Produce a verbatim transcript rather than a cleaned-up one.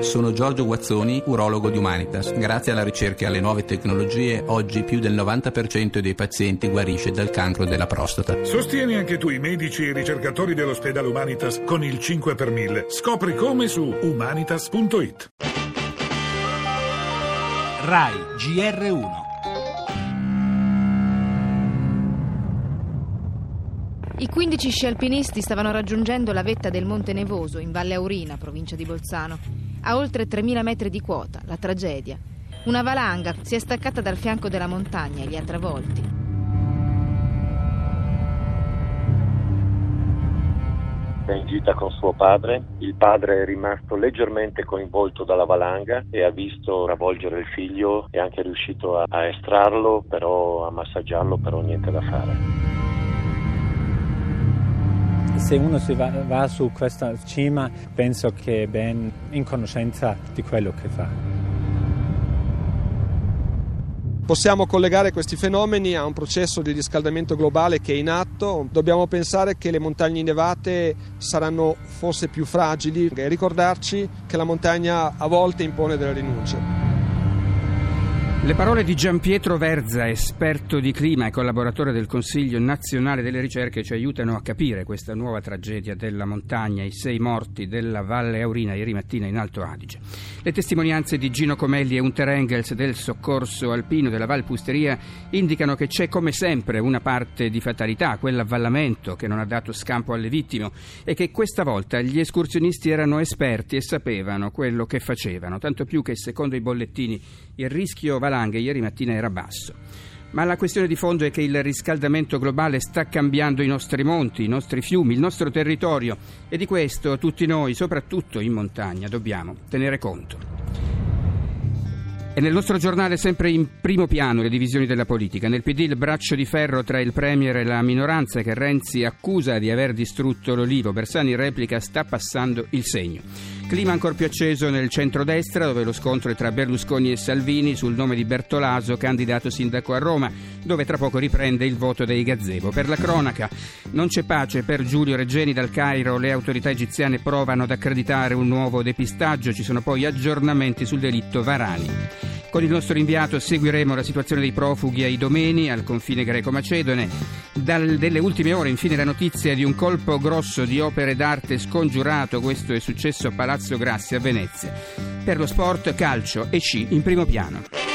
Sono Giorgio Guazzoni, urologo di Humanitas. Grazie alla ricerca e alle nuove tecnologie, oggi più del novanta per cento dei pazienti guarisce dal cancro della prostata. Sostieni anche tu i medici e i ricercatori dell'ospedale Humanitas con il cinque per mille. Scopri come su humanitas punto it. RAI G R uno. I quindici sci alpinisti stavano raggiungendo la vetta del Monte Nevoso in Valle Aurina, provincia di Bolzano, a oltre tremila metri di quota. La tragedia. Una valanga si è staccata dal fianco della montagna e li ha travolti. È in gita con suo padre. Il padre è rimasto leggermente coinvolto dalla valanga e ha visto travolgere il figlio, e anche riuscito a, a estrarlo, però a massaggiarlo, però niente da fare. Se uno si va, va su questa cima, penso che è ben in conoscenza di quello che fa. Possiamo collegare questi fenomeni a un processo di riscaldamento globale che è in atto. Dobbiamo pensare che le montagne innevate saranno forse più fragili e ricordarci che la montagna a volte impone delle rinunce. Le parole di Gianpietro Verza, esperto di clima e collaboratore del Consiglio Nazionale delle Ricerche, ci aiutano a capire questa nuova tragedia della montagna, i sei morti della Valle Aurina ieri mattina in Alto Adige. Le testimonianze di Gino Comelli e Unter Engels del soccorso alpino della Val Pusteria indicano che c'è come sempre una parte di fatalità, quell'avvallamento che non ha dato scampo alle vittime, e che questa volta gli escursionisti erano esperti e sapevano quello che facevano, tanto più che secondo i bollettini il rischio valanghe anche ieri mattina era basso. Ma la questione di fondo è che il riscaldamento globale sta cambiando i nostri monti, i nostri fiumi, il nostro territorio, e di questo tutti noi, soprattutto in montagna, dobbiamo tenere conto. E nel nostro giornale, sempre in primo piano, le divisioni della politica. Nel P D il braccio di ferro tra il Premier e la minoranza, che Renzi accusa di aver distrutto l'olivo. Bersani replica: sta passando il segno. Clima ancor più acceso nel centrodestra, dove lo scontro è tra Berlusconi e Salvini sul nome di Bertolaso, candidato sindaco a Roma, dove tra poco riprende il voto dei gazebo. Per la cronaca, non c'è pace per Giulio Regeni dal Cairo, le autorità egiziane provano ad accreditare un nuovo depistaggio, ci sono poi aggiornamenti sul delitto Varani. Con il nostro inviato seguiremo la situazione dei profughi ai Domeni, al confine greco-macedone. Dal, delle ultime ore, infine, la notizia di un colpo grosso di opere d'arte scongiurato. Questo è successo a Palazzo Grassi a Venezia. Per lo sport, calcio e sci in primo piano.